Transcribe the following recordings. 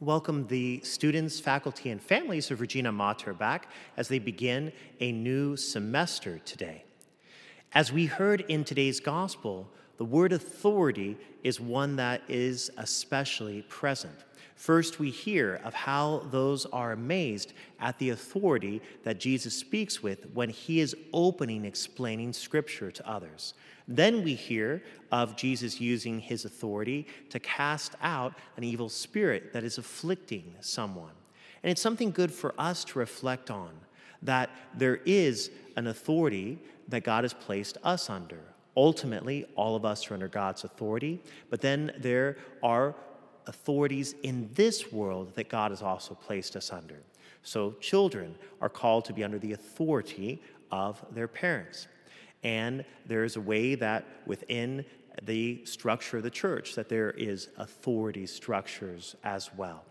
welcome the students, faculty, and families of Regina Mater back as they begin a new semester today. As we heard in today's gospel, the word authority is one that is especially present. First, we hear of how those are amazed at the authority that Jesus speaks with when he is explaining Scripture to others. Then we hear of Jesus using his authority to cast out an evil spirit that is afflicting someone. And it's something good for us to reflect on, that there is an authority that God has placed us under. Ultimately, all of us are under God's authority, but then there are authorities in this world that God has also placed us under. So children are called to be under the authority of their parents. And there is a way that within the structure of the church that there is authority structures as well.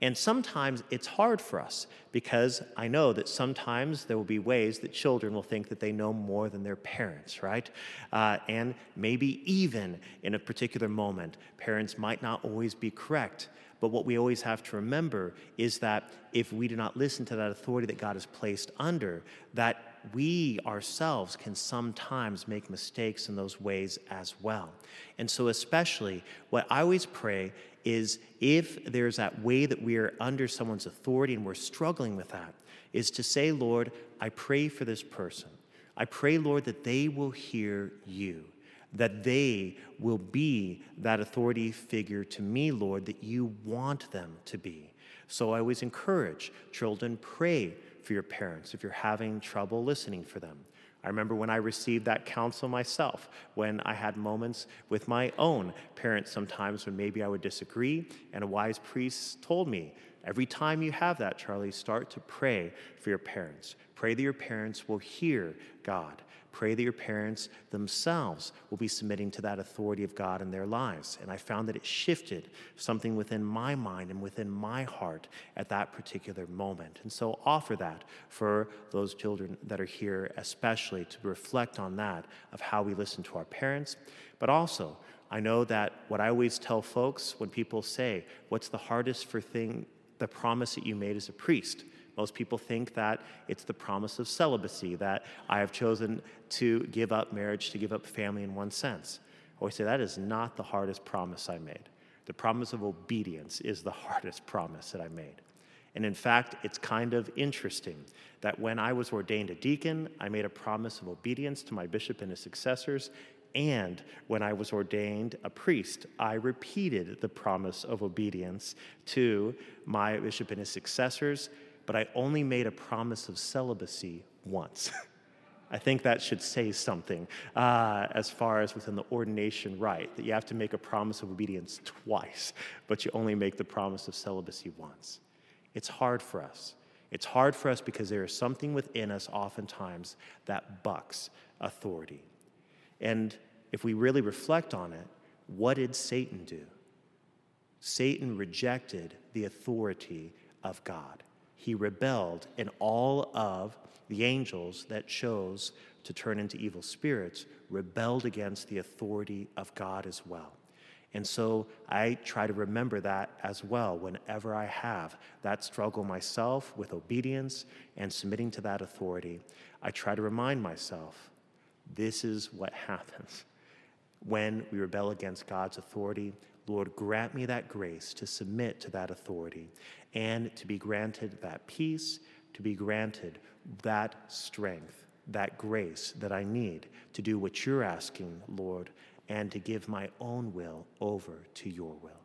And sometimes it's hard for us because I know that sometimes there will be ways that children will think that they know more than their parents, right? And maybe even in a particular moment, parents might not always be correct. But what we always have to remember is that if we do not listen to that authority that God has placed under, that we ourselves can sometimes make mistakes in those ways as well. And so especially what I always pray is if there's that way that we are under someone's authority and we're struggling with that, is to say, Lord, I pray for this person. I pray, Lord, that they will hear you, that they will be that authority figure to me, Lord, that you want them to be. So I always encourage children, pray for your parents if you're having trouble listening for them. I remember when I received that counsel myself, when I had moments with my own parents sometimes when maybe I would disagree, and a wise priest told me, every time you have that, Charlie, start to pray for your parents. Pray that your parents will hear God. Pray that your parents themselves will be submitting to that authority of God in their lives. And I found that it shifted something within my mind and within my heart at that particular moment. And so offer that for those children that are here, especially to reflect on that of how we listen to our parents. But also, I know that what I always tell folks when people say, what's the hardest thing, the promise that you made as a priest? Most people think that it's the promise of celibacy, that I have chosen to give up marriage, to give up family in one sense. I always say that is not the hardest promise I made. The promise of obedience is the hardest promise that I made. And in fact, it's kind of interesting that when I was ordained a deacon, I made a promise of obedience to my bishop and his successors. And when I was ordained a priest, I repeated the promise of obedience to my bishop and his successors. But I only made a promise of celibacy once. I think that should say something as far as within the ordination rite, that you have to make a promise of obedience twice, but you only make the promise of celibacy once. It's hard for us. It's hard for us because there is something within us oftentimes that bucks authority. And if we really reflect on it, what did Satan do? Satan rejected the authority of God. He rebelled, and all of the angels that chose to turn into evil spirits rebelled against the authority of God as well. And so I try to remember that as well whenever I have that struggle myself with obedience and submitting to that authority. I try to remind myself, this is what happens when we rebel against God's authority. Lord, grant me that grace to submit to that authority and to be granted that peace, to be granted that strength, that grace that I need to do what you're asking, Lord, and to give my own will over to your will.